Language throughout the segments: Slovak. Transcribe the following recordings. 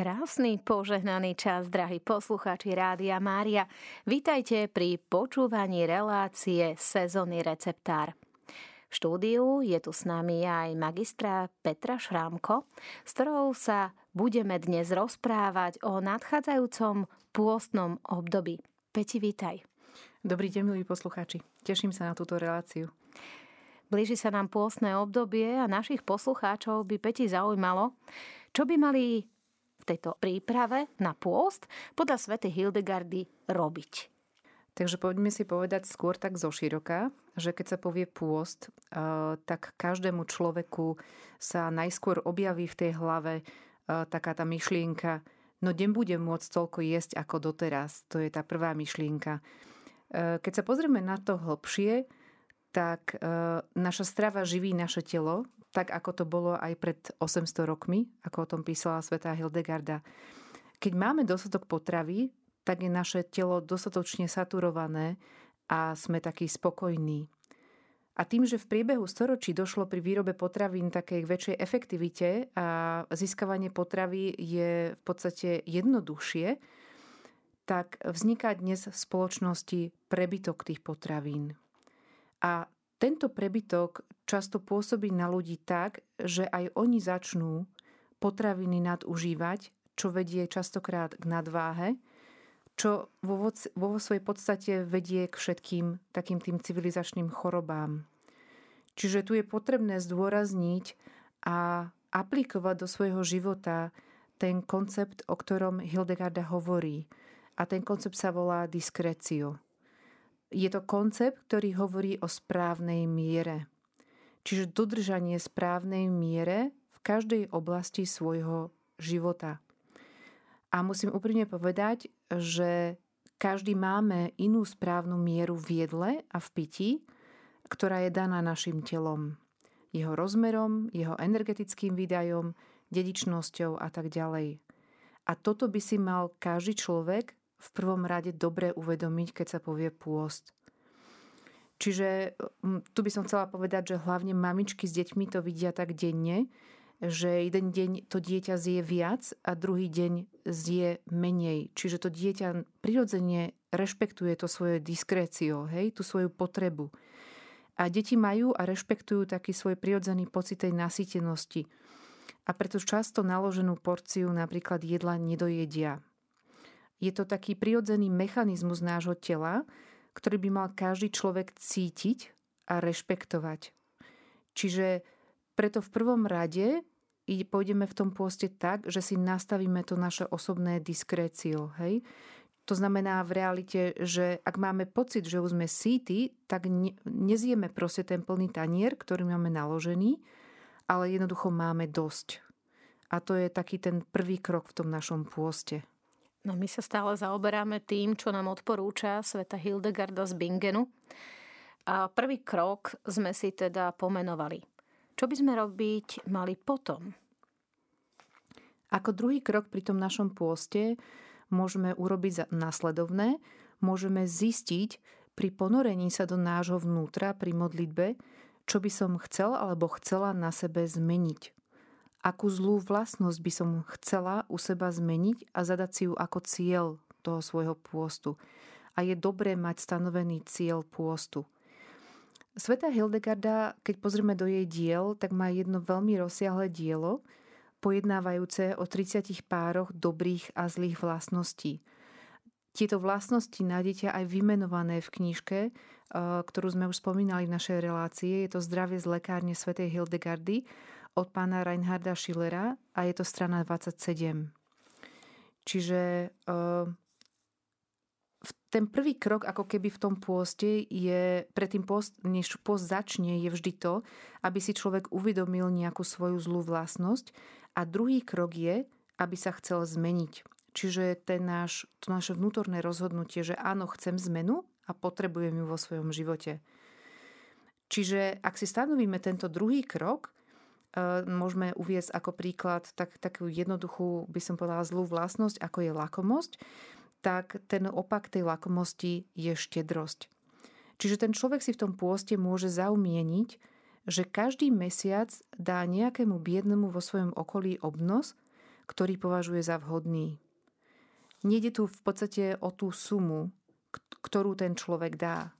Krásny, požehnaný čas, drahí poslucháči Rádia Mária. Vitajte pri počúvaní relácie Sezónny receptár. V štúdiu je tu s nami aj magistra Petra Šrámko, s ktorou sa budeme dnes rozprávať o nadchádzajúcom pôstnom období. Peti, vítaj. Dobrý deň, milí poslucháči. Teším sa na túto reláciu. Blíži sa nám pôstne obdobie a našich poslucháčov by Peti zaujímalo, čo by mali v tejto príprave na pôst podľa svätej Hildegardy robiť. Takže poďme si povedať skôr tak zoširoka, že keď sa povie pôst, tak každému človeku sa najskôr objaví v tej hlave taká tá myšlienka, no nebudem môcť toľko jesť ako doteraz. To je tá prvá myšlienka. Keď sa pozrieme na to hlbšie, tak naša strava živí naše telo, tak ako to bolo aj pred 800 rokmi, ako o tom písala svätá Hildegarda. Keď máme dostatok potravy, tak je naše telo dostatočne saturované a sme takí spokojní. A tým, že v priebehu storočí došlo pri výrobe potravín takej väčšej efektivite a získavanie potravy je v podstate jednoduchšie, tak vzniká dnes v spoločnosti prebytok tých potravín. A tento prebytok často pôsobí na ľudí tak, že aj oni začnú potraviny nadužívať, čo vedie častokrát k nadváhe, čo vo svojej podstate vedie k všetkým takým tým civilizačným chorobám. Čiže tu je potrebné zdôrazniť a aplikovať do svojho života ten koncept, o ktorom Hildegarda hovorí. A ten koncept sa volá diskrécio. Je to koncept, ktorý hovorí o správnej miere. Čiže dodržanie správnej miere v každej oblasti svojho života. A musím úprimne povedať, že každý máme inú správnu mieru v jedle a v pití, ktorá je daná našim telom. Jeho rozmerom, jeho energetickým výdajom, dedičnosťou a tak ďalej. A toto by si mal každý človek v prvom rade dobre uvedomiť, keď sa povie pôst. Čiže tu by som chcela povedať, že hlavne mamičky s deťmi to vidia tak denne, že jeden deň to dieťa zje viac a druhý deň zje menej. Čiže to dieťa prirodzene rešpektuje to svoje diskrécio, hej, tú svoju potrebu. A deti majú a rešpektujú taký svoj prirodzený pocit tej nasýtenosti. A preto často naloženú porciu napríklad jedla nedojedia. Je to taký prirodzený mechanizmus nášho tela, ktorý by mal každý človek cítiť a rešpektovať. Čiže preto v prvom rade pôjdeme v tom pôste tak, že si nastavíme to naše osobné diskrécio. Hej? To znamená v realite, že ak máme pocit, že už sme sýti, tak nezieme proste ten plný tanier, ktorý máme naložený, ale jednoducho máme dosť. A to je taký ten prvý krok v tom našom pôste. No my sa stále zaoberáme tým, čo nám odporúča svätá Hildegarda z Bingenu. A prvý krok sme si teda pomenovali. Čo by sme robiť mali potom? Ako druhý krok pri tom našom pôste môžeme urobiť nasledovné. Môžeme zistiť pri ponorení sa do nášho vnútra, pri modlitbe, čo by som chcel alebo chcela na sebe zmeniť. Akú zlú vlastnosť by som chcela u seba zmeniť a zadať si ju ako cieľ toho svojho pôstu. A je dobré mať stanovený cieľ pôstu. Svätá Hildegarda, keď pozrieme do jej diel, tak má jedno veľmi rozsiahle dielo, pojednávajúce o 30 pároch dobrých a zlých vlastností. Tieto vlastnosti nájdete aj vymenované v knižke, ktorú sme už spomínali v našej relácii. Je to Zdravie z lekárne svätej Hildegardy od pána Reinharda Schillera a je to strana 27. Čiže ten prvý krok ako keby v tom pôste je, predtým než pôst začne, je vždy to, aby si človek uvedomil nejakú svoju zlú vlastnosť a druhý krok je, aby sa chcel zmeniť. Čiže to naše vnútorné rozhodnutie, že áno, chcem zmenu a potrebujem ju vo svojom živote. Čiže ak si stanovíme tento druhý krok, môžeme uviesť ako príklad takú jednoduchú, by som povedala, zlú vlastnosť, ako je lakomosť, tak ten opak tej lakomosti je štedrosť. Čiže ten človek si v tom pôste môže zaumieniť, že každý mesiac dá nejakému biednemu vo svojom okolí obnos, ktorý považuje za vhodný. Nejde tu v podstate o tú sumu, ktorú ten človek dá.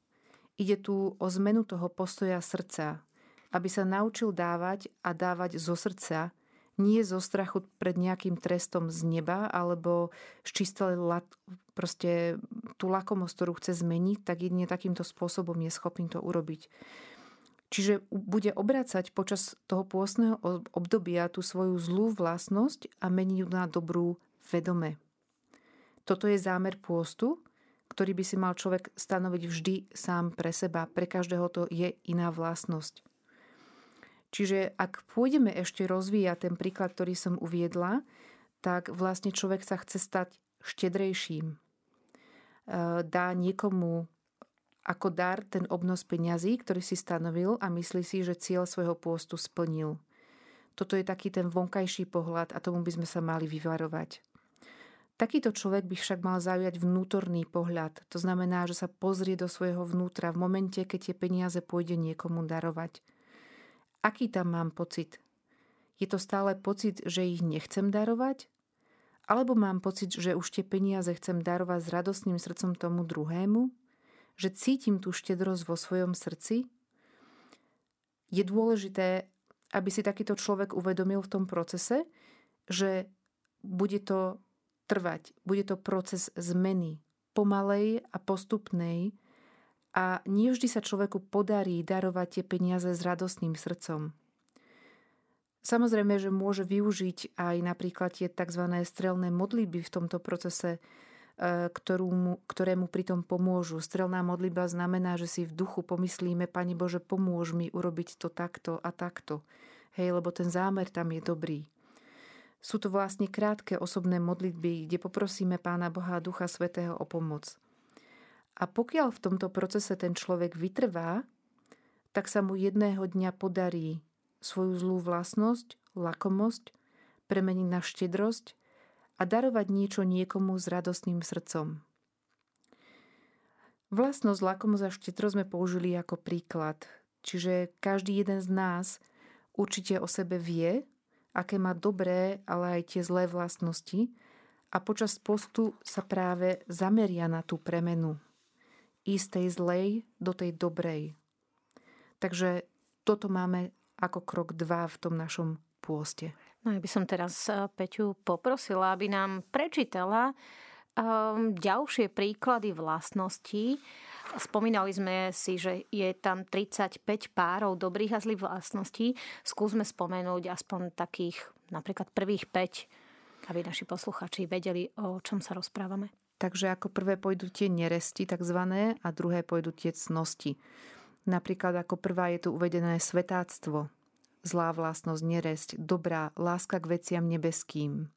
Ide tu o zmenu toho postoja srdca, aby sa naučil dávať a dávať zo srdca, nie zo strachu pred nejakým trestom z neba alebo z čistej proste tú lakomosť, ktorú chce zmeniť, tak jedine takýmto spôsobom je schopný to urobiť. Čiže bude obracať počas toho pôstneho obdobia tú svoju zlú vlastnosť a meniť ju na dobrú vedome. Toto je zámer pôstu, ktorý by si mal človek stanoviť vždy sám pre seba. Pre každého to je iná vlastnosť. Čiže ak pôjdeme ešte rozvíjať ten príklad, ktorý som uviedla, tak vlastne človek sa chce stať štedrejším. Dá niekomu ako dar ten obnos peňazí, ktorý si stanovil a myslí si, že cieľ svojho pôstu splnil. Toto je taký ten vonkajší pohľad a tomu by sme sa mali vyvarovať. Takýto človek by však mal zaujať vnútorný pohľad. To znamená, že sa pozrie do svojho vnútra v momente, keď tie peniaze pôjde niekomu darovať. Aký tam mám pocit? Je to stále pocit, že ich nechcem darovať? Alebo mám pocit, že už tie peniaze chcem darovať s radostným srdcom tomu druhému? Že cítim tú štedrosť vo svojom srdci? Je dôležité, aby si takýto človek uvedomil v tom procese, že bude to trvať, bude to proces zmeny, pomalej a postupnej, a nie vždy sa človeku podarí darovať tie peniaze s radostným srdcom. Samozrejme, že môže využiť aj napríklad tie tzv. Strelné modlitby v tomto procese, ktorému pritom pomôžu. Strelná modlitba znamená, že si v duchu pomyslíme: Pane Bože, pomôž mi urobiť to takto a takto. Hej, lebo ten zámer tam je dobrý. Sú to vlastne krátke osobné modlitby, kde poprosíme Pána Boha Ducha Svätého o pomoc. A pokiaľ v tomto procese ten človek vytrvá, tak sa mu jedného dňa podarí svoju zlú vlastnosť, lakomosť premeniť na štedrosť a darovať niečo niekomu s radostným srdcom. Vlastnosť, lakomosť a štedrosť sme použili ako príklad. Čiže každý jeden z nás určite o sebe vie, aké má dobré, ale aj tie zlé vlastnosti, a počas postu sa práve zameria na tú premenu. Ísť z tej zlej do tej dobrej. Takže toto máme ako krok 2 v tom našom pôste. No ja by som teraz Peťu poprosila, aby nám prečítala ďalšie príklady vlastností. Spomínali sme si, že je tam 35 párov dobrých a zlých vlastností. Skúsme spomenúť aspoň takých, napríklad prvých 5, aby naši posluchači vedeli, o čom sa rozprávame. Takže ako prvé pôjdu tie neresti takzvané a druhé pôjdu tie cnosti. Napríklad ako prvá je tu uvedené svetáctvo. Zlá vlastnosť, neresť, dobrá, láska k veciam nebeským.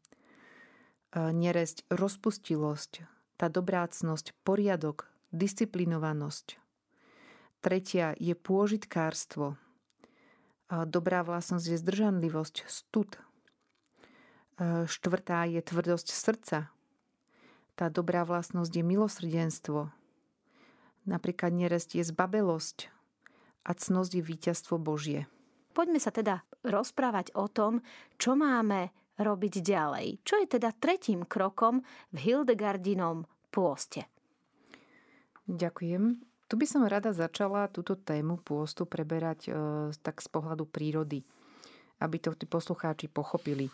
Neresť, rozpustilosť, tá dobrácnosť, poriadok, disciplinovanosť. Tretia je pôžitkárstvo. Dobrá vlastnosť je zdržanlivosť, stud. Štvrtá je tvrdosť srdca. Tá dobrá vlastnosť je milosrdenstvo. Napríklad neresť je zbabelosť a cnosť je víťazstvo Božie. Poďme sa teda rozprávať o tom, čo máme robiť ďalej. Čo je teda tretím krokom v Hildegardinom pôste? Ďakujem. Tu by som rada začala túto tému pôstu preberať tak z pohľadu prírody, aby to tí poslucháči pochopili.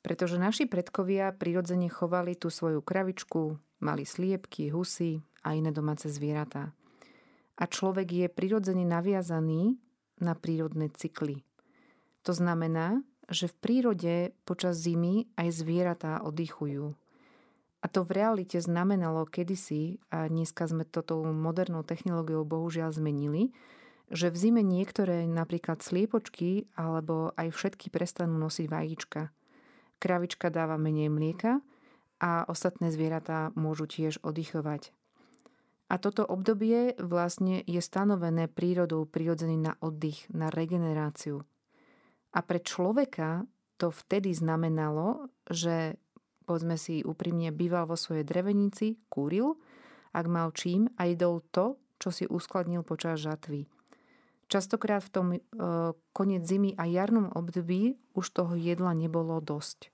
Pretože naši predkovia prirodzene chovali tú svoju kravičku, mali sliepky, husy a iné domáce zvieratá. A človek je prirodzene naviazaný na prírodné cykly. To znamená, že v prírode počas zimy aj zvieratá oddychujú. A to v realite znamenalo kedysi, a dneska sme toto modernou technológiou bohužiaľ zmenili, že v zime niektoré napríklad sliepočky alebo aj všetky prestanú nosiť vajíčka. Kravička dáva menej mlieka a ostatné zvieratá môžu tiež oddychovať. A toto obdobie vlastne je stanovené prírodou prirodzený na oddych, na regeneráciu. A pre človeka to vtedy znamenalo, že, povedzme si úprimne, býval vo svojej drevenici, kúril, ak mal čím, a jedol to, čo si uskladnil počas žatvy. Častokrát v tom koniec zimy a jarnom období už toho jedla nebolo dosť.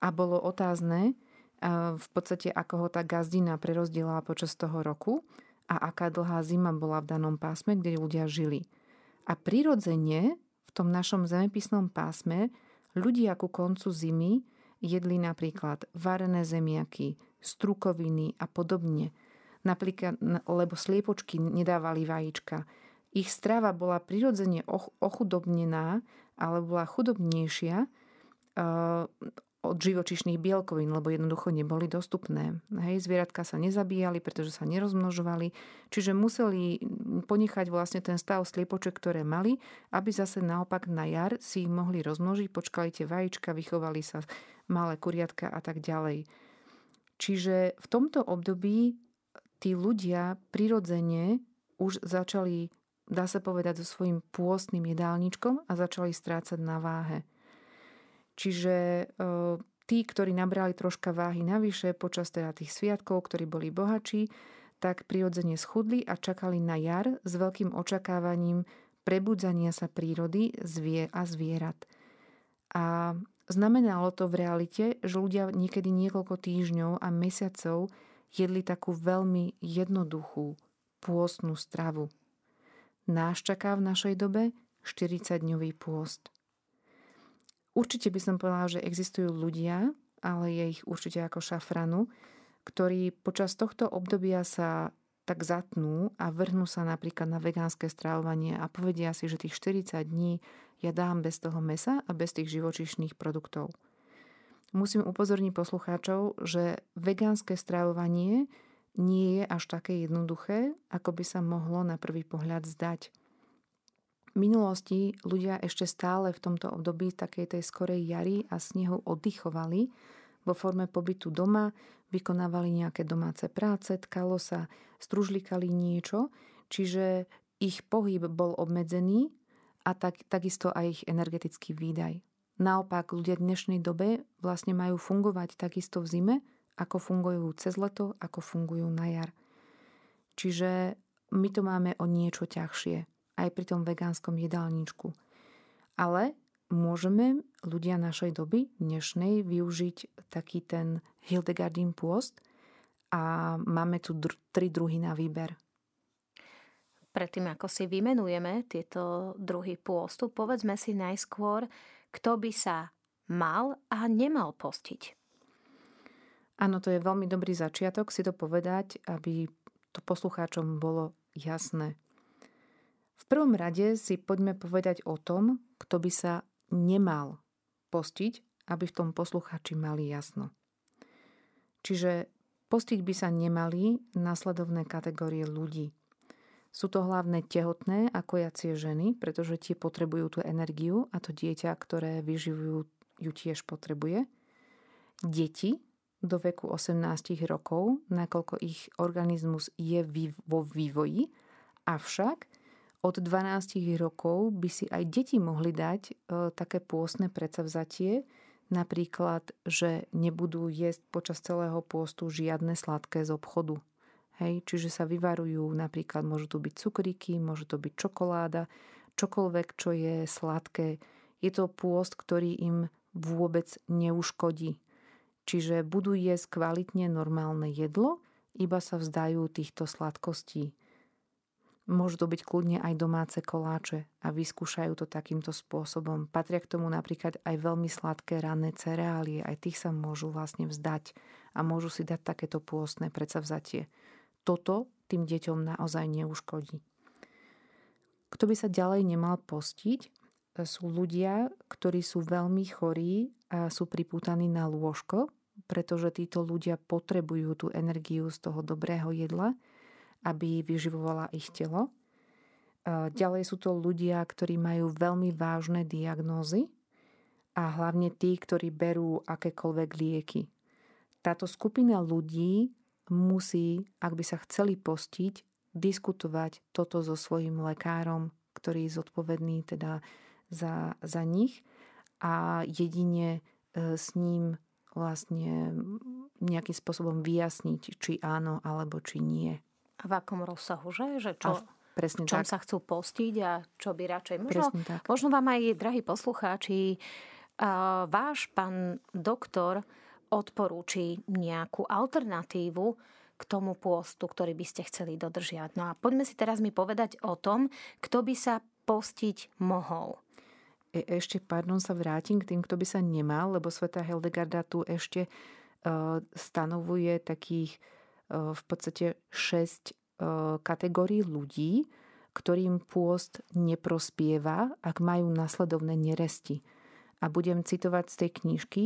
a bolo otázne v podstate, ako ho tá gazdina prerozdielala počas toho roku a aká dlhá zima bola v danom pásme, kde ľudia žili. A prirodzene v tom našom zemepisnom pásme ľudia ku koncu zimy jedli napríklad varené zemiaky, strukoviny a podobne. Napríklad, lebo sliepočky nedávali vajíčka. Ich strava bola prirodzene ochudobnená, ale bola chudobnejšia od živočíšnych bielkovín, lebo jednoducho neboli dostupné. Hej, zvieratka sa nezabíjali, pretože sa nerozmnožovali, čiže museli ponechať vlastne ten stav sliepoček, ktoré mali, aby zase naopak na jar si ich mohli rozmnožiť, počkali tie vajíčka, vychovali sa malé kuriatka a tak ďalej. Čiže v tomto období tí ľudia prirodzene už začali, dá sa povedať, so svojím pôstnym jedálničkom a začali strácať na váhe. Čiže tí, ktorí nabrali troška váhy navyše počas teda tých sviatkov, ktorí boli bohači, tak prirodzene schudli a čakali na jar s veľkým očakávaním prebudzania sa prírody a zvierat. A znamenalo to v realite, že ľudia niekedy niekoľko týždňov a mesiacov jedli takú veľmi jednoduchú pôstnu stravu. Nás čaká v našej dobe 40-dňový pôst. Určite by som povedala, že existujú ľudia, ale je ich určite ako šafranu, ktorí počas tohto obdobia sa tak zatnú a vrhnú sa napríklad na vegánske stravovanie a povedia si, že tých 40 dní ja dám bez toho mesa a bez tých živočíšnych produktov. Musím upozorniť poslucháčov, že vegánske stravovanie nie je až také jednoduché, ako by sa mohlo na prvý pohľad zdať. V minulosti ľudia ešte stále v tomto období takej tej skorej jari a snehu oddychovali vo forme pobytu doma, vykonávali nejaké domáce práce, tkalo sa, stružlikali niečo, čiže ich pohyb bol obmedzený a takisto aj ich energetický výdaj. Naopak, ľudia v dnešnej dobe vlastne majú fungovať takisto v zime, ako fungujú cez leto, ako fungujú na jar. Čiže my to máme o niečo ťažšie aj pri tom vegánskom jedálničku. Ale môžeme ľudia našej doby dnešnej využiť taký ten Hildegardín pôst a máme tu tri druhy na výber. Predtým, ako si vymenujeme tieto druhy pôstu, povedzme si najskôr, kto by sa mal a nemal postiť. Áno, to je veľmi dobrý začiatok si to povedať, aby to poslucháčom bolo jasné. V prvom rade si poďme povedať o tom, kto by sa nemal postiť, aby v tom poslucháči mali jasno. Čiže postiť by sa nemali následovné kategórie ľudí. Sú to hlavne tehotné a kojacie ženy, pretože tie potrebujú tú energiu a to dieťa, ktoré vyživujú, ju tiež potrebuje. Deti do veku 18 rokov, nakoľko ich organizmus je vo vývoji, avšak od 12 rokov by si aj deti mohli dať také pôstne predsavzatie, napríklad, že nebudú jesť počas celého pôstu žiadne sladké z obchodu. Hej, čiže sa vyvarujú, napríklad môžu to byť cukríky, môže to byť čokoláda, čokoľvek, čo je sladké. Je to pôst, ktorý im vôbec neuškodí. Čiže budú jesť kvalitne normálne jedlo, iba sa vzdajú týchto sladkostí. Môžu to byť kľudne aj domáce koláče a vyskúšajú to takýmto spôsobom. Patria k tomu napríklad aj veľmi sladké ranné cereálie, aj tých sa môžu vlastne vzdať a môžu si dať takéto pôstne predsavzatie. Toto tým deťom naozaj neuškodí. Kto by sa ďalej nemal postiť, sú ľudia, ktorí sú veľmi chorí a sú pripútaní na lôžko, pretože títo ľudia potrebujú tú energiu z toho dobrého jedla, aby vyživovala ich telo. Ďalej sú to ľudia, ktorí majú veľmi vážne diagnózy a hlavne tí, ktorí berú akékoľvek lieky. Táto skupina ľudí musí, ak by sa chceli postiť, diskutovať toto so svojím lekárom, ktorý je zodpovedný teda za nich a jedine s ním vlastne nejakým spôsobom vyjasniť, či áno alebo či nie. A v akom rozsahu, že? Čom sa chcú postiť a čo by radšej. Možno vám aj, drahí poslucháči, váš pán doktor odporúči nejakú alternatívu k tomu pôstu, ktorý by ste chceli dodržiať. No a poďme si teraz mi povedať o tom, kto by sa postiť mohol. Ešte, sa vrátim k tým, kto by sa nemal, lebo svätá Hildegarda tu ešte stanovuje takých v podstate 6 kategórií ľudí, ktorým pôst neprospieva, ak majú nasledovné neresti. A budem citovať z tej knižky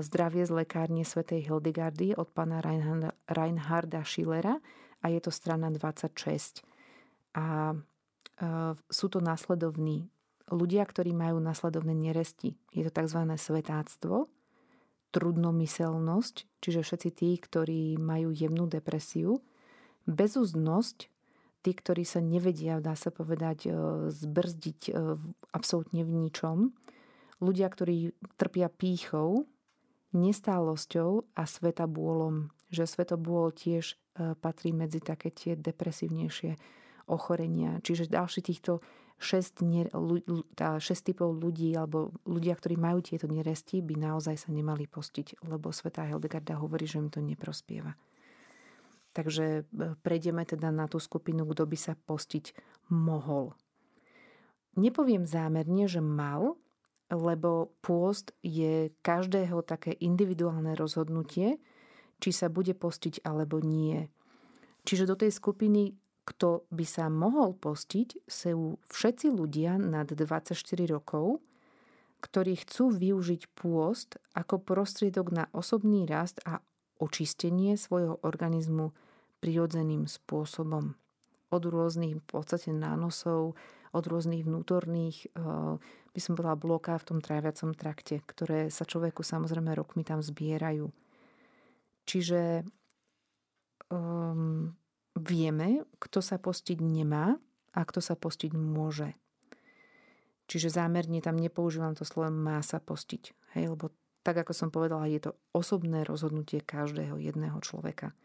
Zdravie z lekárne svätej Hildegardy od pána Reinharda Schillera a je to strana 26. A sú to nasledovní ľudia, ktorí majú nasledovné neresti. Je to tzv. Svetáctvo, trudnomyselnosť, čiže všetci tí, ktorí majú jemnú depresiu, bezúzdnosť, tí, ktorí sa nevedia, dá sa povedať, zbrzdiť absolútne v ničom, ľudia, ktorí trpia pýchou, nestálosťou a svetabôlom. Že svetabôl tiež patrí medzi také tie depresívnejšie ochorenia. Čiže ďalší týchto 6 typov ľudí alebo ľudia, ktorí majú tieto neresti, by naozaj sa nemali postiť, lebo svätá Hildegarda hovorí, že im to neprospieva. Takže prejdeme teda na tú skupinu, kto by sa postiť mohol. Nepoviem zámerne, že mal, lebo pôst je každého také individuálne rozhodnutie, či sa bude postiť alebo nie. Čiže do tej skupiny, kto by sa mohol postiť, sú všetci ľudia nad 24 rokov, ktorí chcú využiť pôst ako prostriedok na osobný rast a očistenie svojho organizmu prirodzeným spôsobom. Od rôznych v podstate nánosov, od rôznych vnútorných, by som povedala, bloká v tom tráviacom trakte, ktoré sa človeku samozrejme rokmi tam zbierajú. Čiže vieme, kto sa postiť nemá a kto sa postiť môže. Čiže zámerne tam nepoužívam to slovo má sa postiť. Hej, lebo tak, ako som povedala, je to osobné rozhodnutie každého jedného človeka.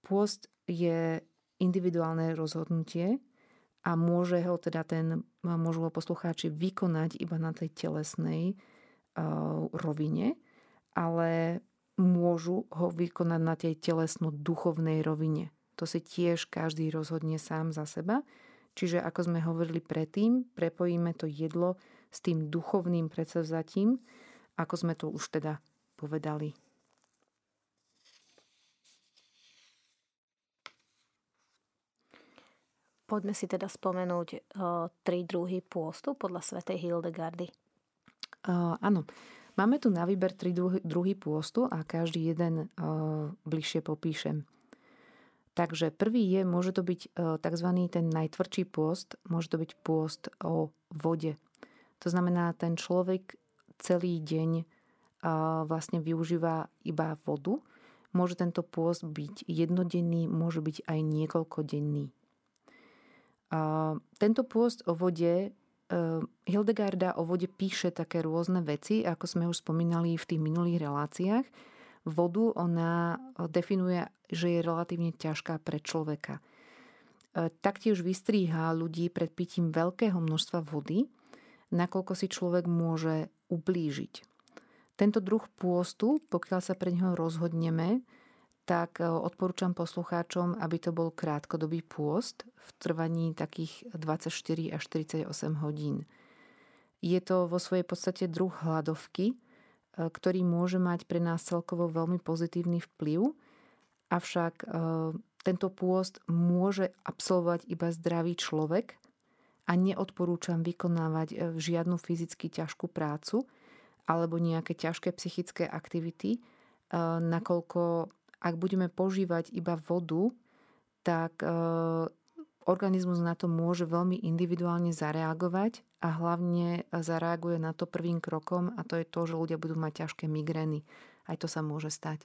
Pôst je individuálne rozhodnutie, a môže ho teda môžu ho poslucháči vykonať iba na tej telesnej rovine, ale môžu ho vykonať na tej telesno-duchovnej rovine. To si tiež každý rozhodne sám za seba. Čiže ako sme hovorili predtým, prepojíme to jedlo s tým duchovným predsavzatím, ako sme to už teda povedali. Poďme si teda spomenúť 3 druhy pôstu podľa svätej Hildegardy. Áno, máme tu na výber 3 druhy pôstu a každý jeden bližšie popíšem. Takže prvý je, môže to byť tzv. Ten najtvrdší pôst, môže to byť pôst o vode. To znamená, ten človek celý deň vlastne využíva iba vodu. Môže tento pôst byť jednodenný, môže byť aj niekoľkodenný. Tento pôst o vode, Hildegarda o vode píše také rôzne veci, ako sme už spomínali v tých minulých reláciách. Vodu ona definuje, že je relatívne ťažká pre človeka. Taktiež vystríha ľudí pred pitím veľkého množstva vody, nakoľko si človek môže ublížiť. Tento druh pôstu, pokiaľ sa pre neho rozhodneme, tak odporúčam poslucháčom, aby to bol krátkodobý pôst v trvaní takých 24 až 48 hodín. Je to vo svojej podstate druh hladovky, ktorý môže mať pre nás celkovo veľmi pozitívny vplyv, avšak tento pôst môže absolvovať iba zdravý človek a neodporúčam vykonávať žiadnu fyzicky ťažkú prácu alebo nejaké ťažké psychické aktivity, nakoľko ak budeme požívať iba vodu, tak organizmus na to môže veľmi individuálne zareagovať a hlavne zareaguje na to prvým krokom a to je to, že ľudia budú mať ťažké migrény. Aj to sa môže stať.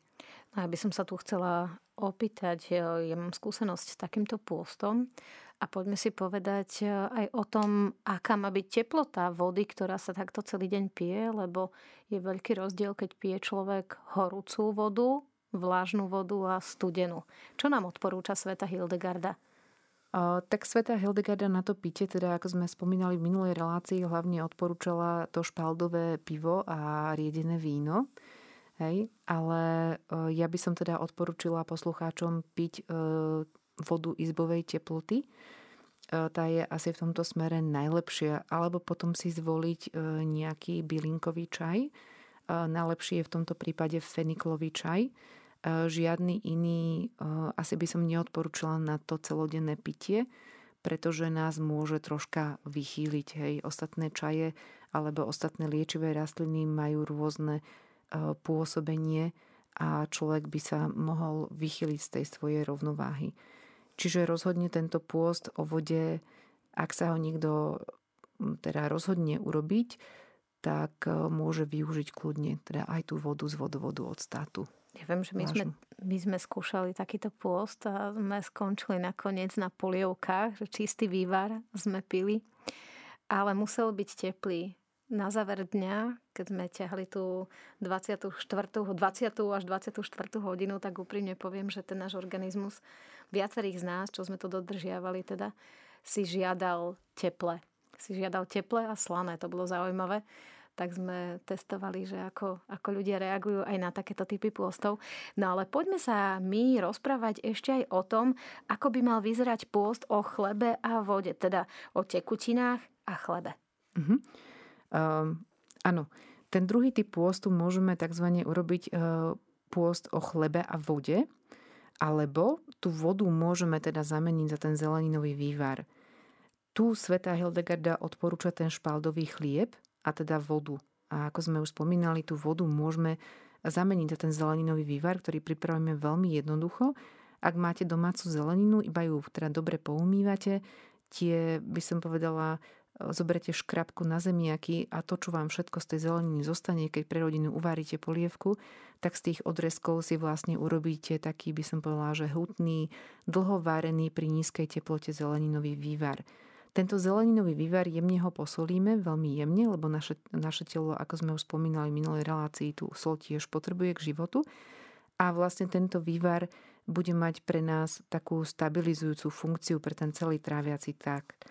No, ja by som sa tu chcela opýtať, ja mám skúsenosť s takýmto pôstom a poďme si povedať aj o tom, aká má byť teplota vody, ktorá sa takto celý deň pije, lebo je veľký rozdiel, keď pije človek horúcu vodu, vlážnu vodu a studenú. Čo nám odporúča svätá Hildegarda? Tak svätá Hildegarda na to pitie, teda ako sme spomínali v minulej relácii, hlavne odporúčala to špaldové pivo a riedené víno. Hej, ale ja by som teda odporúčila poslucháčom piť vodu izbovej teploty. Tá je asi v tomto smere najlepšia. Alebo potom si zvoliť nejaký bylinkový čaj. Najlepší je v tomto prípade feniklový čaj. Žiadny iný asi by som neodporúčila na to celodenné pitie, pretože nás môže troška vychýliť. Hej. Ostatné čaje alebo ostatné liečivé rastliny majú rôzne pôsobenie a človek by sa mohol vychyliť z tej svojej rovnováhy. Čiže rozhodne tento pôst o vode, ak sa ho niekto teda rozhodne urobiť, tak môže využiť kľudne teda aj tú vodu z vodovodu od štátu. Ja viem, že my sme skúšali takýto pôst a sme skončili nakoniec na polievkách, že čistý vývar sme pili, ale musel byť teplý. Na záver dňa, keď sme ťahli tú 20. až 24. hodinu, tak úprimne poviem, že ten náš organizmus, viacerých z nás, čo sme to dodržiavali, teda si žiadal teple. Si žiadal teple a slané, to bolo zaujímavé. Tak sme testovali, že ako ľudia reagujú aj na takéto typy pôstov. No ale poďme sa my rozprávať ešte aj o tom, ako by mal vyzerať pôst o chlebe a vode, teda o tekutinách a chlebe. Mhm. Áno, ten druhý typ pôstu môžeme takzvané urobiť pôst o chlebe a vode, alebo tú vodu môžeme teda zameniť za ten zeleninový vývar. Tu svätá Hildegarda odporúča ten špaldový chlieb a teda vodu. A ako sme už spomínali, tú vodu môžeme zameniť za ten zeleninový vývar, ktorý pripravíme veľmi jednoducho. Ak máte domácu zeleninu, iba ju teda dobre poumývate, tie by som povedala... Zoberete škrabku na zemiaky a to, čo vám všetko z tej zeleniny zostane, keď pre rodinu uvaríte polievku, tak z tých odrezkov si vlastne urobíte taký, by som povedala, že hutný, dlhovárený pri nízkej teplote zeleninový vývar. Tento zeleninový vývar jemne ho posolíme, veľmi jemne, lebo naše telo, ako sme už spomínali v minulej relácii, tú sol tiež potrebuje k životu. A vlastne tento vývar bude mať pre nás takú stabilizujúcu funkciu pre ten celý tráviaci trakt.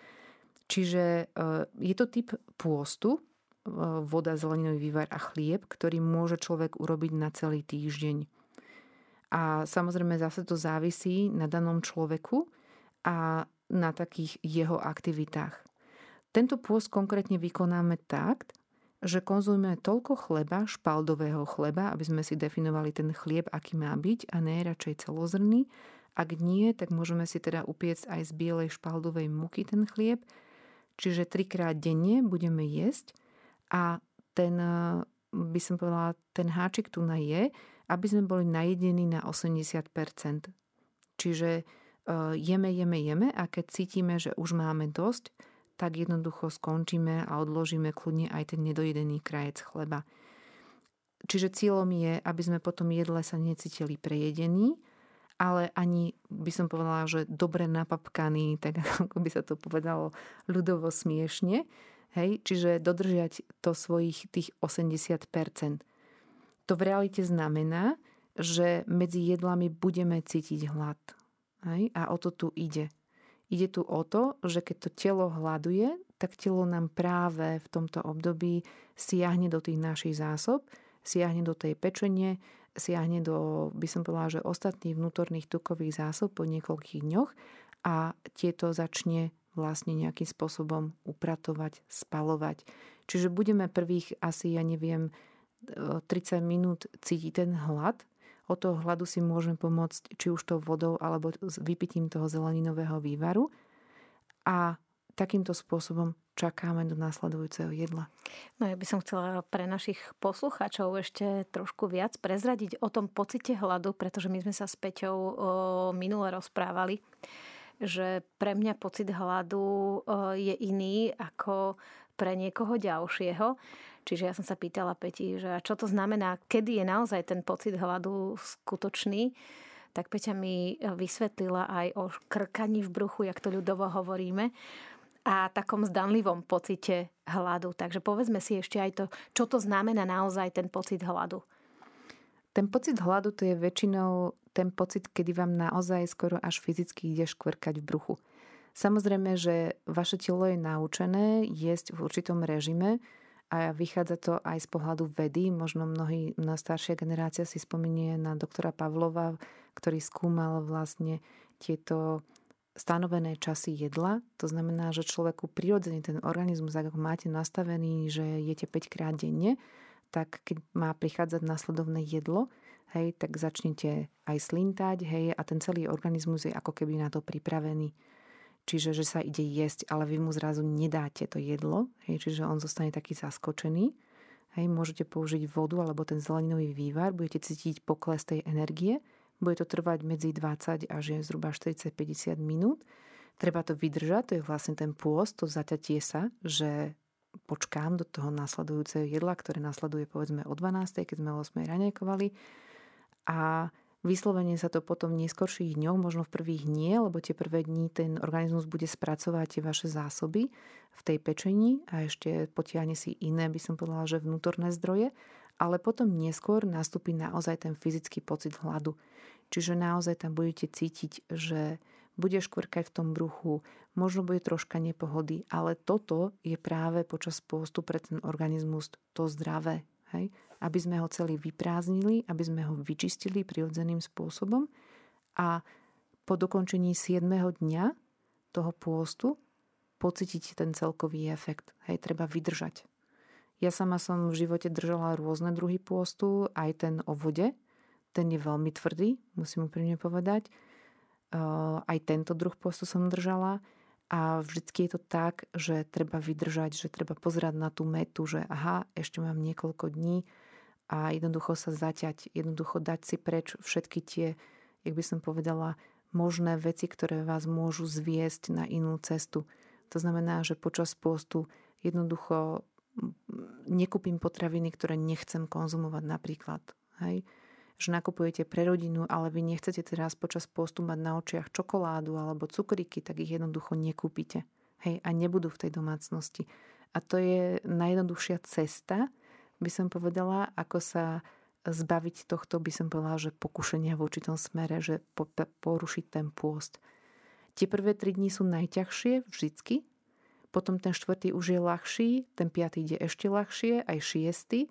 Čiže je to typ pôstu, voda, zeleninový vývar a chlieb, ktorý môže človek urobiť na celý týždeň. A samozrejme zase to závisí na danom človeku a na takých jeho aktivitách. Tento pôst konkrétne vykonáme tak, že konzumujeme toľko chleba, špaldového chleba, aby sme si definovali ten chlieb, aký má byť a nie radšej celozrný. Ak nie, tak môžeme si teda upiecť aj z bielej špaldovej múky ten chlieb. Čiže 3-krát denne budeme jesť a ten, by som povedala, ten háčik tu na je, aby sme boli najedení na 80%. Čiže jeme a keď cítime, že už máme dosť, tak jednoducho skončíme a odložíme kľudne aj ten nedojedený krajec chleba. Čiže cieľom je, aby sme potom jedle sa necítili prejedení, ale ani, by som povedala, že dobre napapkaný, tak ako by sa to povedalo ľudovo smiešne. Hej? Čiže dodržať to svojich tých 80%. To v realite znamená, že medzi jedlami budeme cítiť hlad. Hej? A o to tu ide. Ide tu o to, že keď to telo hladuje, tak telo nám práve v tomto období siahne do tých našich zásob, siahne do tej pečenie, siahne do, by som povedala, že ostatných vnútorných tukových zásob po niekoľkých dňoch a tieto začne vlastne nejakým spôsobom upratovať, spalovať. Čiže budeme prvých asi, 30 minút cítiť ten hlad. Od toho hladu si môžeme pomôcť či už tou vodou alebo s vypitím toho zeleninového vývaru. A takýmto spôsobom čakáme do následujúceho jedla. No ja by som chcela pre našich poslucháčov ešte trošku viac prezradiť o tom pocite hladu, pretože my sme sa s Peťou minule rozprávali, že pre mňa pocit hladu je iný ako pre niekoho ďalšieho. Čiže ja som sa pýtala Peti, že čo to znamená, kedy je naozaj ten pocit hladu skutočný. Tak Peťa mi vysvetlila aj o krkaní v bruchu, jak to ľudovo hovoríme, a takom zdanlivom pocite hladu. Takže povedzme si ešte aj to, čo to znamená naozaj ten pocit hladu. Ten pocit hladu to je väčšinou ten pocit, kedy vám naozaj skoro až fyzicky ide škvrkať v bruchu. Samozrejme, že vaše telo je naučené jesť v určitom režime a vychádza to aj z pohľadu vedy. Možno mnohá staršia generácia si spomenie na doktora Pavlova, ktorý skúmal vlastne tieto stanovené časy jedla. To znamená, že človeku prirodzene ten organizmus, ako máte nastavený, že jete 5 krát denne, tak keď má prichádzať nasledovné jedlo, hej, tak začnete aj slintať, hej, a ten celý organizmus je ako keby na to pripravený. Čiže, že sa ide jesť, ale vy mu zrazu nedáte to jedlo, hej, čiže on zostane taký zaskočený. Hej, môžete použiť vodu alebo ten zeleninový vývar, budete cítiť pokles tej energie, bude to trvať medzi 20 až zhruba 40-50 minút. Treba to vydržať, to je vlastne ten pôst, to zaťatie sa, že počkám do toho nasledujúceho jedla, ktoré nasleduje povedzme o 12, keď sme o 8 raňajkovali. A vyslovene sa to potom v neskorších dňoch, možno v prvých nie, lebo tie prvé dni ten organizmus bude spracovať tie vaše zásoby v tej pečení a ešte potiahne si iné, by som povedala, že vnútorné zdroje, ale potom neskôr nastúpi naozaj ten fyzický pocit hladu. Čiže naozaj tam budete cítiť, že bude škvrkať v tom bruchu, možno bude troška nepohody, ale toto je práve počas pôstu pre ten organizmus to zdravé. Hej? Aby sme ho celý vyprázdnili, aby sme ho vyčistili prirodzeným spôsobom a po dokončení 7. dňa toho pôstu pocítiť ten celkový efekt. Hej, treba vydržať. Ja sama som v živote držala rôzne druhy pôstu, aj ten o vode, ten je veľmi tvrdý, musím úprimne povedať. Aj tento druh pôstu som držala. A vždycky je to tak, že treba vydržať, že treba pozerať na tú metu, že aha, ešte mám niekoľko dní a jednoducho sa zaťať, jednoducho dať si preč všetky tie, jak by som povedala, možné veci, ktoré vás môžu zviesť na inú cestu. To znamená, že počas pôstu jednoducho nekúpim potraviny, ktoré nechcem konzumovať napríklad. Hej? Že nakupujete pre rodinu, ale vy nechcete teraz počas pôstu mať na očiach čokoládu alebo cukríky, tak ich jednoducho nekúpite. Hej, a nebudú v tej domácnosti. A to je najjednoduchšia cesta, by som povedala, ako sa zbaviť tohto, by som povedala, že pokušenia v určitom smere, že porušiť ten pôst. Tie prvé 3 dni sú najťažšie vždycky, potom ten 4. už je ľahší, ten 5. ide ešte ľahšie, aj 6.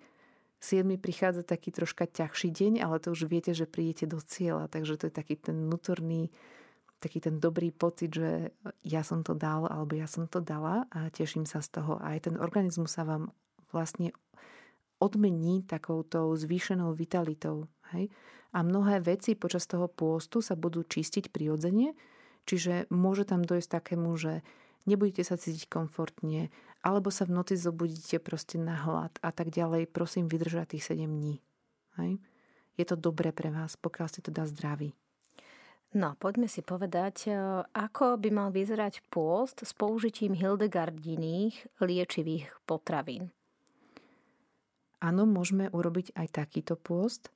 7. prichádza taký troška ťažší deň, ale to už viete, že prídete do cieľa. Takže to je taký ten vnútorný, taký ten dobrý pocit, že ja som to dal, alebo ja som to dala a teším sa z toho. A aj ten organizmus sa vám vlastne odmení takouto zvýšenou vitalitou. Hej? A mnohé veci počas toho pôstu sa budú čistiť prirodzene, čiže môže tam dojsť takému, že nebudete sa cítiť komfortne, alebo sa v noci zobudíte proste na hlad a tak ďalej. Prosím, vydržať tých 7 dní. Hej? Je to dobré pre vás, pokiaľ ste teda zdraví. No, poďme si povedať, ako by mal vyzerať pôst s použitím hildegardiných liečivých potravín. Áno, môžeme urobiť aj takýto pôst.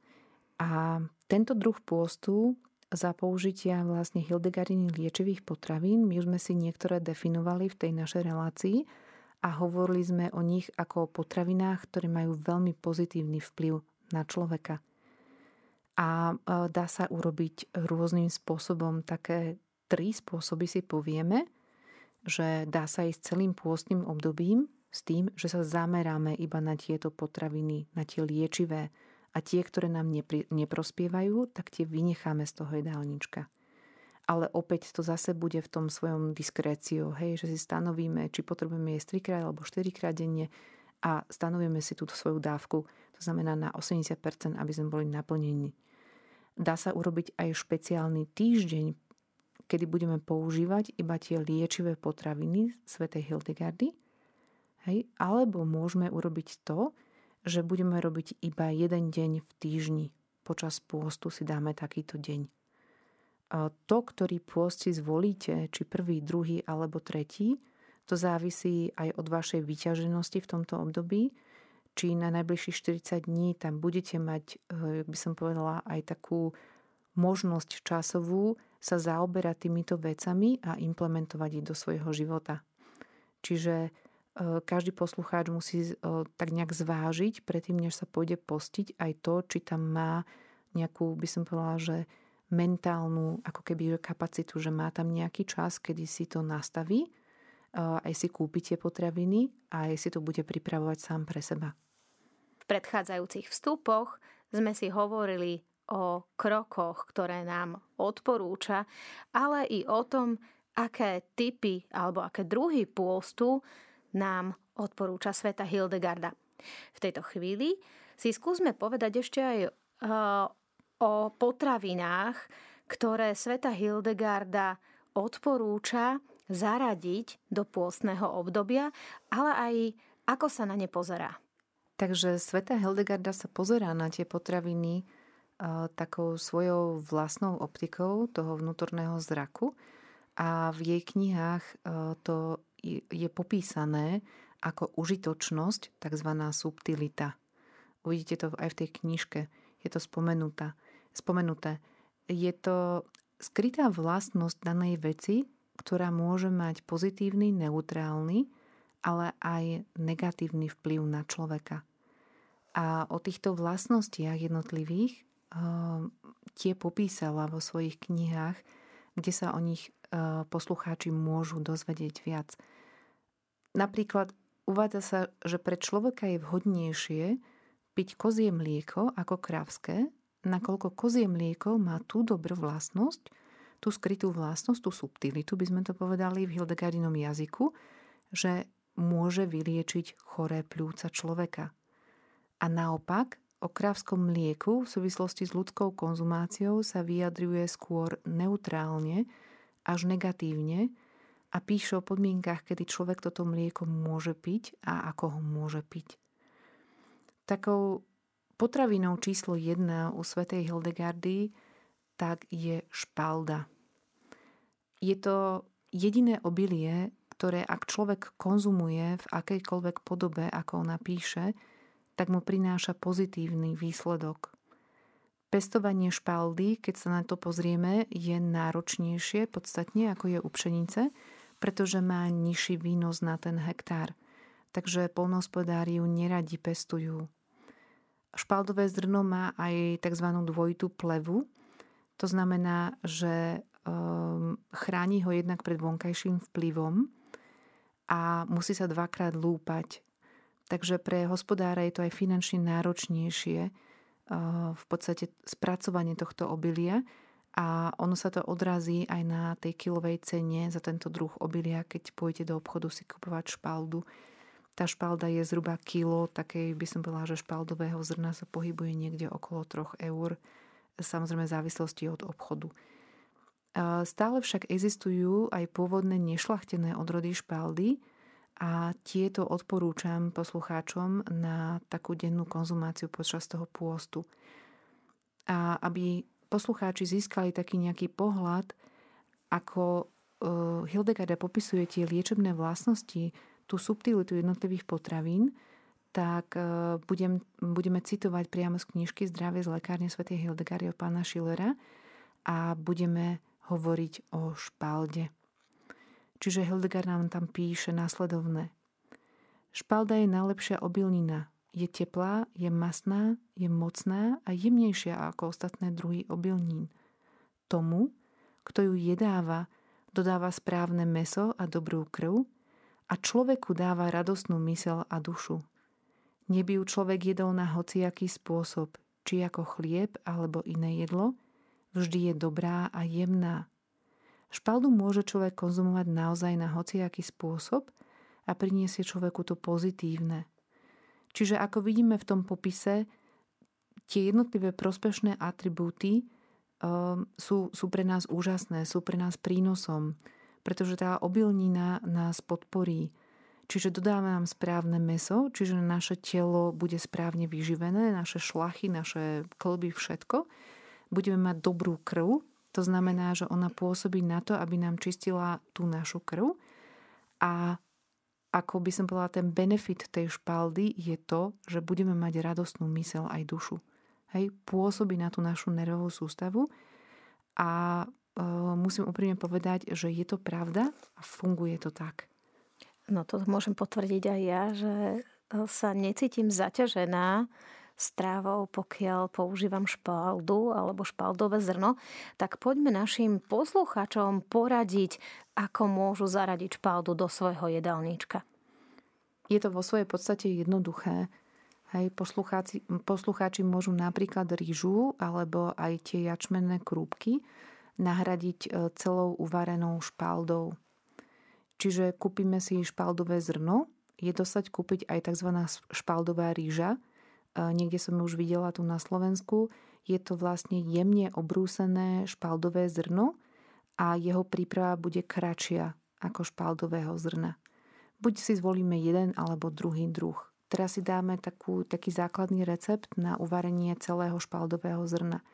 A tento druh pôstu za použitia vlastne hildegardiných liečivých potravín. My už sme si niektoré definovali v tej našej relácii a hovorili sme o nich ako o potravinách, ktoré majú veľmi pozitívny vplyv na človeka. A dá sa urobiť rôznym spôsobom. Také 3 spôsoby si povieme, že dá sa ísť celým pôstnym obdobím s tým, že sa zameráme iba na tieto potraviny, na tie liečivé. A tie, ktoré nám neprospievajú, tak tie vynecháme z toho jedálnička. Ale opäť to zase bude v tom svojom diskréciu, hej, že si stanovíme, či potrebujeme jesť 3-krát alebo 4-krát denne a stanovíme si túto svoju dávku, to znamená na 80%, aby sme boli naplnení. Dá sa urobiť aj špeciálny týždeň, kedy budeme používať iba tie liečivé potraviny svätej Hildegardy, hej, alebo môžeme urobiť to, že budeme robiť iba jeden deň v týždni. Počas pôstu si dáme takýto deň. A to, ktorý pôst si zvolíte, či 1., 2. alebo 3, to závisí aj od vašej vyťaženosti v tomto období. Či na najbližších 40 dní tam budete mať, jak by som povedala, aj takú možnosť časovú sa zaoberať týmito vecami a implementovať ich do svojho života. Čiže každý poslucháč musí tak nejak zvážiť, predtým, než sa pôjde postiť, aj to, či tam má nejakú, by som povedala, že mentálnu ako keby kapacitu, že má tam nejaký čas, kedy si to nastaví, aj si kúpi tie potraviny a aj si to bude pripravovať sám pre seba. V predchádzajúcich vstupoch sme si hovorili o krokoch, ktoré nám odporúča, ale i o tom, aké typy alebo aké druhy pôstu nám odporúča svätá Hildegarda. V tejto chvíli si skúsme povedať ešte aj o potravinách, ktoré svätá Hildegarda odporúča zaradiť do pôstneho obdobia, ale aj ako sa na ne pozerá. Takže svätá Hildegarda sa pozerá na tie potraviny takou svojou vlastnou optikou toho vnútorného zraku a v jej knihách to je popísané ako užitočnosť, takzvaná subtilita. Uvidíte to aj v tej knižke, je to spomenuté. Je to skrytá vlastnosť danej veci, ktorá môže mať pozitívny, neutrálny, ale aj negatívny vplyv na človeka. A o týchto vlastnostiach jednotlivých tie popísala vo svojich knihách, kde sa o nich poslucháči môžu dozvedieť viac. Napríklad uvádza sa, že pre človeka je vhodnejšie piť kozie mlieko ako krávské, nakoľko kozie mlieko má tú dobrú vlastnosť, tú skrytú vlastnosť, tú subtilitu, by sme to povedali v Hildegardinom jazyku, že môže vyliečiť choré pľúca človeka. A naopak, o krávskom mlieku v súvislosti s ľudskou konzumáciou sa vyjadruje skôr neutrálne až negatívne a píše o podmienkach, kedy človek toto mlieko môže piť a ako ho môže piť. Takou potravinou číslo 1 u svätej Hildegardy tak je špalda. Je to jediné obilie, ktoré ak človek konzumuje v akejkoľvek podobe, ako ona píše, tak mu prináša pozitívny výsledok. Pestovanie špaldy, keď sa na to pozrieme, je náročnejšie podstatne ako je u pšenice, pretože má nižší výnos na ten hektár. Takže poľnohospodári ju neradi pestujú. Špaldové zrno má aj tzv. Dvojitú plevu. To znamená, že chráni ho jednak pred vonkajším vplyvom a musí sa dvakrát lúpať. Takže pre hospodára je to aj finančne náročnejšie v podstate spracovanie tohto obilia a ono sa to odrazí aj na tej kilovej cene za tento druh obilia, keď pôjdete do obchodu si kupovať špaldu. Tá špalda je zhruba kilo, takej by som povedala, že špaldového zrna sa pohybuje niekde okolo 3 €, samozrejme v závislosti od obchodu. Stále však existujú aj pôvodné nešľachtené odrody špaldy, a tieto odporúčam poslucháčom na takú dennú konzumáciu počas toho pôstu. A aby poslucháči získali taký nejaký pohľad, ako Hildegarda popisuje tie liečebné vlastnosti, tú subtilitu jednotlivých potravín, tak budeme citovať priamo z knižky Zdravie z lekárne svätej Hildegardy od pána Schillera a budeme hovoriť o špalde. Čiže Hildegarda nám tam píše následovné. Špalda je najlepšia obilnina. Je teplá, je masná, je mocná a jemnejšia ako ostatné druhy obilnín. Tomu, kto ju jedáva, dodáva správne mäso a dobrú krv a človeku dáva radostnú myseľ a dušu. Neby ju človek jedol na hociaký spôsob, či ako chlieb alebo iné jedlo, vždy je dobrá a jemná. Špaldu môže človek konzumovať naozaj na hociaký spôsob a priniesie človeku to pozitívne. Čiže ako vidíme v tom popise, tie jednotlivé prospešné atribúty sú pre nás úžasné, sú pre nás prínosom, pretože tá obilnina nás podporí. Čiže dodáva nám správne mäso, čiže naše telo bude správne vyživené, naše šlachy, naše kĺby, všetko. Budeme mať dobrú krv, to znamená, že ona pôsobí na to, aby nám čistila tú našu krv. A ako by som povedala, ten benefit tej špaldy je to, že budeme mať radostnú myseľ aj dušu. Hej, pôsobí na tú našu nervovú sústavu a musím úprimne povedať, že je to pravda a funguje to tak. No to môžem potvrdiť aj ja, že sa necítim zaťažená stravou, pokiaľ používam špaldu alebo špaldové zrno, tak poďme našim poslucháčom poradiť, ako môžu zaradiť špaldu do svojho jedálnička. Je to vo svojej podstate jednoduché. Hej, poslucháči môžu napríklad rýžu alebo aj tie jačmenné krúpky nahradiť celou uvarenou špaldou. Čiže kúpime si špaldové zrno, je dosať kúpiť aj tzv. Špaldová rýža. Niekde som ju už videla tu na Slovensku. Je to vlastne jemne obrúsené špaldové zrno a jeho príprava bude kratšia ako špaldového zrna. Buď si zvolíme jeden alebo druhý druh. Teraz si dáme taký základný recept na uvarenie celého špaldového zrna.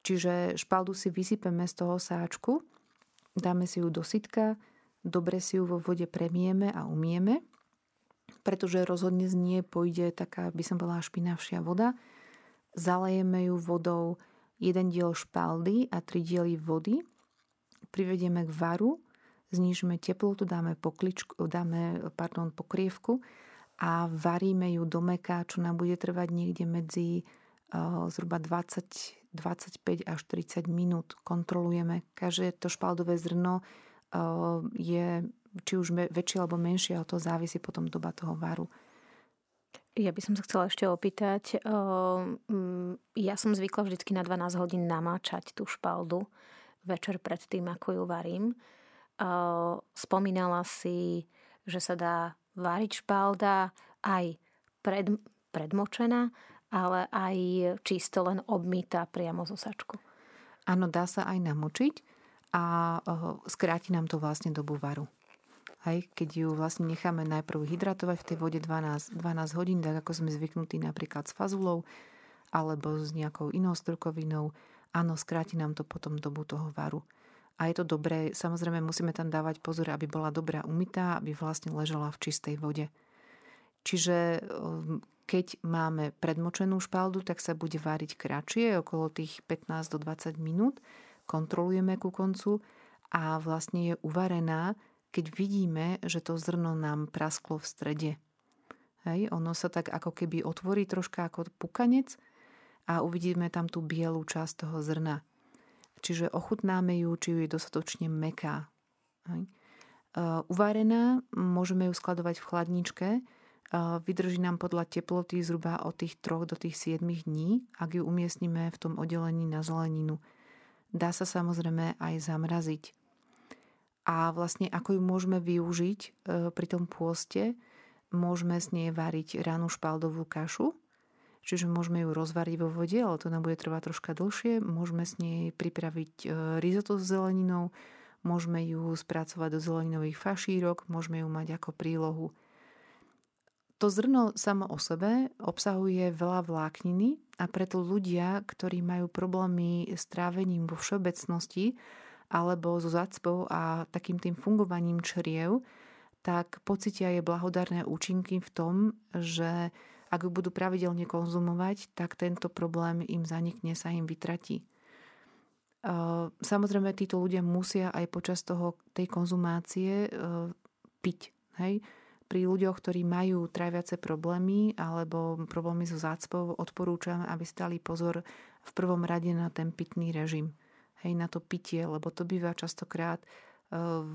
Čiže špaldu si vysypeme z toho sáčku, dáme si ju do sytka, dobre si ju vo vode premieme a umieme, pretože rozhodne z nie pôjde taká, by som bola špinavšia voda. Zalejeme ju vodou 1 diel špaldy a 3 diely vody, privedieme k varu, znížime teplotu, dáme pokrievku a varíme ju do meka, čo nám bude trvať niekde medzi zhruba 20, 25 až 30 minút. Kontrolujeme. Každé to špaldové zrno je či už väčšie alebo menšie, ale to závisí potom doba toho varu. Ja by som sa chcela ešte opýtať. Ja som zvykla vždycky na 12 hodín namáčať tú špaldu večer pred tým, ako ju varím. Spomínala si, že sa dá váriť špalda aj predmočená, ale aj čisto len obmytá priamo zo sačku. Áno, dá sa aj namočiť a skráti nám to vlastne dobu varu. Hej, keď ju vlastne necháme najprv hydratovať v tej vode 12 hodín, tak ako sme zvyknutí napríklad s fazulou alebo s nejakou inou strukovinou, áno, skráti nám to potom dobu toho varu. A je to dobré, samozrejme musíme tam dávať pozor, aby bola dobrá umytá, aby vlastne ležala v čistej vode. Čiže keď máme predmočenú špaldu, tak sa bude váriť kratšie, okolo tých 15 do 20 minút. Kontrolujeme ku koncu a vlastne je uvarená, keď vidíme, že to zrno nám prasklo v strede. Hej, ono sa tak ako keby otvorí troška ako pukanec a uvidíme tam tú bielú časť toho zrna. Čiže ochutnáme ju, či ju je dostatočne mäkká. Uvarená, môžeme ju skladovať v chladničke. Vydrží nám podľa teploty zhruba od tých 3 do tých 7 dní, ak ju umiestnime v tom oddelení na zeleninu. Dá sa samozrejme aj zamraziť. A vlastne ako ju môžeme využiť pri tom pôste, môžeme z nej variť ranú špaldovú kašu. Čiže môžeme ju rozvariť vo vode, ale to nám bude trvať troška dlhšie. Môžeme s nej pripraviť risotto s zeleninou, môžeme ju spracovať do zeleninových fašírok, môžeme ju mať ako prílohu. To zrno samo o sebe obsahuje veľa vlákniny a preto ľudia, ktorí majú problémy s trávením vo všeobecnosti alebo so zácpou a takým tým fungovaním čriev, tak pocitia jej blahodárne účinky v tom, že ak ju budú pravidelne konzumovať, tak tento problém im zanikne, sa im vytratí. Samozrejme, títo ľudia musia aj počas tej konzumácie piť. Hej? Pri ľuďoch, ktorí majú tráviace problémy alebo problémy so zácpou, odporúčam, aby stali pozor v prvom rade na ten pitný režim. Hej, na to pitie, lebo to býva častokrát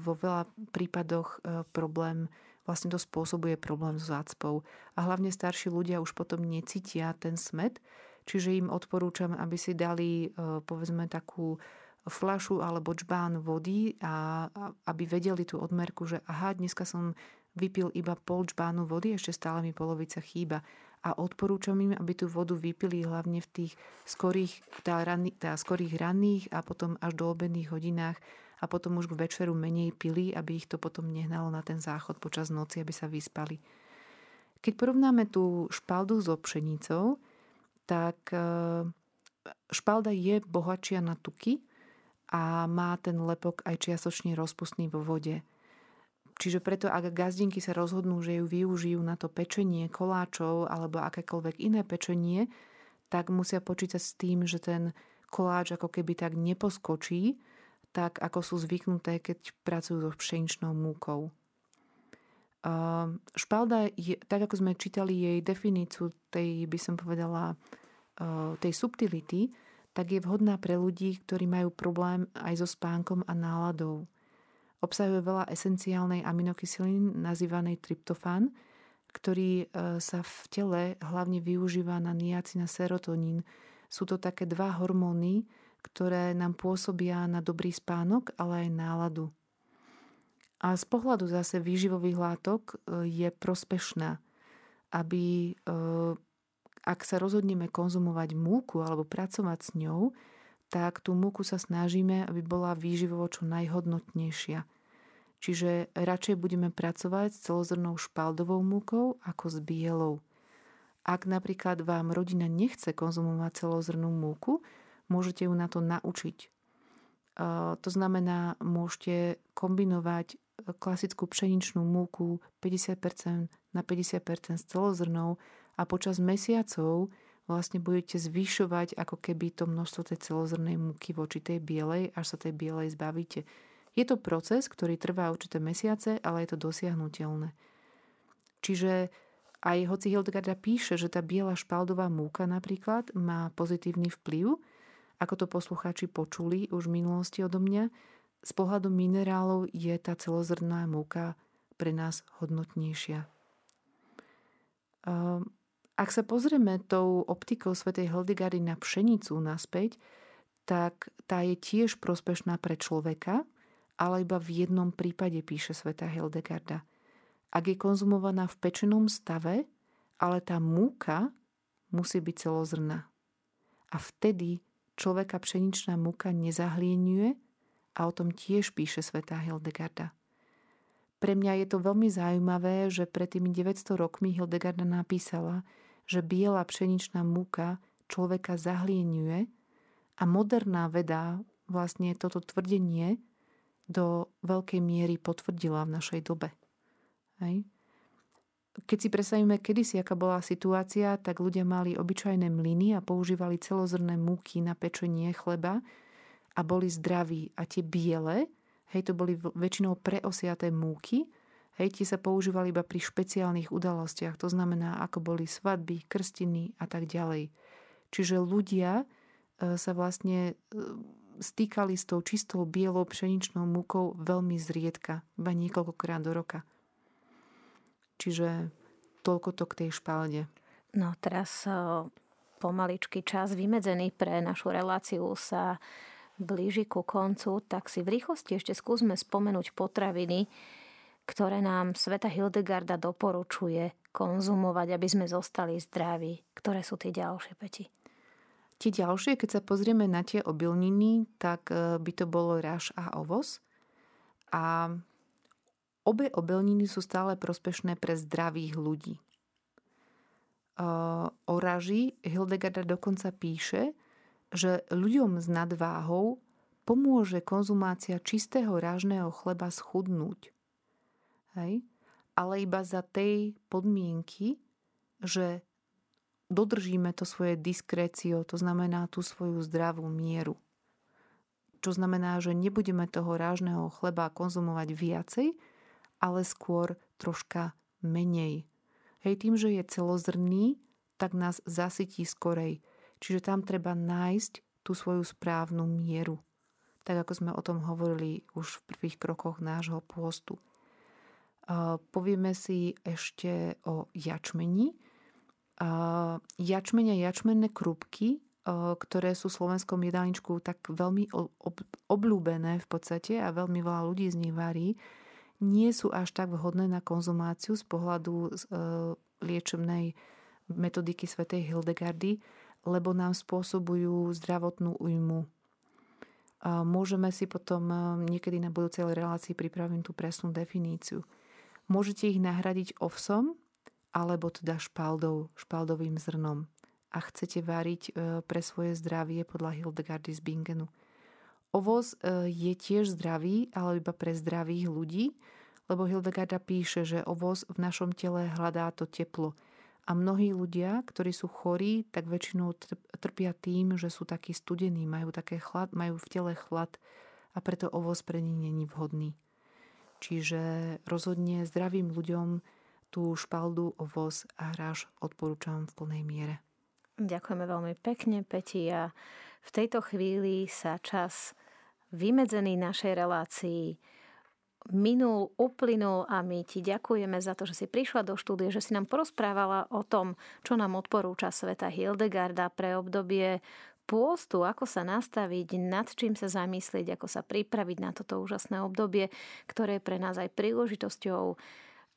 vo veľa prípadoch problém. Vlastne to spôsobuje problém s zácpou. A hlavne starší ľudia už potom necítia ten smäd, čiže im odporúčam, aby si dali povedzme takú fľašu alebo džbán vody a aby vedeli tú odmerku, že aha, dneska som vypil iba pol džbánu vody, ešte stále mi polovica chýba. A odporúčam im, aby tú vodu vypili hlavne v tých skorých ranných a potom až do obedných hodinách, a potom už k večeru menej pili, aby ich to potom nehnalo na ten záchod počas noci, aby sa vyspali. Keď porovnáme tú špaldu so pšenicou, tak špalda je bohatšia na tuky a má ten lepok aj čiastočne rozpustný vo vode. Čiže preto, ak gazdinky sa rozhodnú, že ju využijú na to pečenie koláčov alebo akékoľvek iné pečenie, tak musia počítať s tým, že ten koláč ako keby tak neposkočí, tak ako sú zvyknuté, keď pracujú so pšeničnou múkou. Špalda je, tak ako sme čítali jej definíciu tej, by som povedala, tej subtility, tak je vhodná pre ľudí, ktorí majú problém aj so spánkom a náladou. Obsahuje veľa esenciálnej aminokyseliny nazývanej tryptofán, ktorý sa v tele hlavne využíva na niacin a serotonín. Sú to také dva hormóny, ktoré nám pôsobia na dobrý spánok, ale aj náladu. A z pohľadu zase výživových látok je prospešná, aby, ak sa rozhodneme konzumovať múku alebo pracovať s ňou, tak tú múku sa snažíme, aby bola výživovo čo najhodnotnejšia. Čiže radšej budeme pracovať s celozrnou špaldovou múkou ako s bielou. Ak napríklad vám rodina nechce konzumovať celozrnú múku, môžete ju na to naučiť. To znamená, môžete kombinovať klasickú pšeničnú múku 50% na 50% s celozrnou a počas mesiacov vlastne budete zvyšovať ako keby to množstvo tej celozrnej múky voči tej bielej, až sa tej bielej zbavíte. Je to proces, ktorý trvá určité mesiace, ale je to dosiahnuteľné. Čiže aj hoci Hildegarda píše, že tá biela špaldová múka napríklad má pozitívny vplyv, ako to poslucháči počuli už v minulosti odo mňa, z pohľadu minerálov je tá celozrnná múka pre nás hodnotnejšia. Ak sa pozrieme tou optikou svätej Hildegardy na pšenicu naspäť, tak tá je tiež prospešná pre človeka, ale iba v jednom prípade, píše svätá Hildegarda. Ak je konzumovaná v pečenom stave, ale tá múka musí byť celozrnná. A vtedy človeka pšeničná múka nezahlieňuje a o tom tiež píše svätá Hildegarda. Pre mňa je to veľmi zaujímavé, že pred tými 900 rokmi Hildegarda napísala, že biela pšeničná múka človeka zahlieňuje a moderná veda vlastne toto tvrdenie do veľkej miery potvrdila v našej dobe. Hej. Keď si predstavíme kedysi, aká bola situácia, tak ľudia mali obyčajné mlyny a používali celozrné múky na pečenie chleba a boli zdraví. A tie biele, hej, to boli väčšinou preosiaté múky, hej, tie sa používali iba pri špeciálnych udalostiach, to znamená, ako boli svadby, krstiny a tak ďalej. Čiže ľudia sa vlastne stýkali s tou čistou bielou pšeničnou múkou veľmi zriedka, iba niekoľkokrát do roka. Čiže toľko to k tej špalde. No teraz pomaličky čas vymedzený pre našu reláciu sa blíži ku koncu, tak si v rýchlosti ešte skúsme spomenúť potraviny, ktoré nám svätá Hildegarda doporučuje konzumovať, aby sme zostali zdraví. Ktoré sú tie ďalšie, Peti? Tie ďalšie, keď sa pozrieme na tie obilniny, tak by to bolo raž a ovoz. A obe obilniny sú stále prospešné pre zdravých ľudí. O raži Hildegarda dokonca píše, že ľuďom s nadváhou pomôže konzumácia čistého ražného chleba schudnúť. Hej? Ale iba za tej podmienky, že dodržíme to svoje diskrécio, to znamená tú svoju zdravú mieru. Čo znamená, že nebudeme toho ražného chleba konzumovať viacej, ale skôr troška menej. Hej, tým, že je celozrný, tak nás zasytí skorej. Čiže tam treba nájsť tú svoju správnu mieru. Tak ako sme o tom hovorili už v prvých krokoch nášho pôstu. Povieme si ešte o jačmeni. Jačmeň a jačmenné krúpky, ktoré sú v slovenskom jedálničku tak veľmi obľúbené v podstate a veľmi veľa ľudí z nich varí, nie sú až tak vhodné na konzumáciu z pohľadu liečebnej metodiky svätej Hildegardy, lebo nám spôsobujú zdravotnú újmu. Môžeme si potom niekedy na budúcej relácii pripraviť tú presnú definíciu. Môžete ich nahradiť ovsom, alebo teda špaldou, špaldovým zrnom. A chcete variť pre svoje zdravie podľa Hildegardy z Bingenu. Ovoz je tiež zdravý, ale iba pre zdravých ľudí, lebo Hildegarda píše, že ovoz v našom tele hľadá to teplo. A mnohí ľudia, ktorí sú chorí, tak väčšinou trpia tým, že sú takí studení, majú v tele chlad a preto ovoz pre nich není vhodný. Čiže rozhodne zdravým ľuďom tú špaldu, ovoz a hráš odporúčam v plnej miere. Ďakujeme veľmi pekne, Peti. A v tejto chvíli sa čas vymedzený našej relácii minul, uplynul a my ti ďakujeme za to, že si prišla do štúdie, že si nám porozprávala o tom, čo nám odporúča svätá Hildegarda pre obdobie pôstu, ako sa nastaviť, nad čím sa zamyslieť, ako sa pripraviť na toto úžasné obdobie, ktoré je pre nás aj príležitosťou.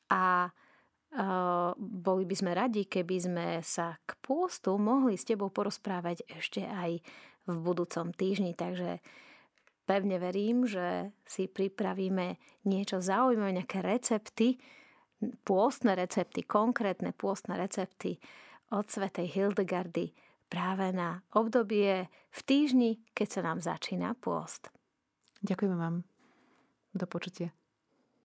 A boli by sme radi, keby sme sa k pôstu mohli s tebou porozprávať ešte aj v budúcom týždni. Takže pevne verím, že si pripravíme niečo zaujímavé, nejaké recepty, pôstne recepty, konkrétne pôstne recepty od svätej Hildegardy práve na obdobie v týždni, keď sa nám začína pôst. Ďakujem vám. Do počutia.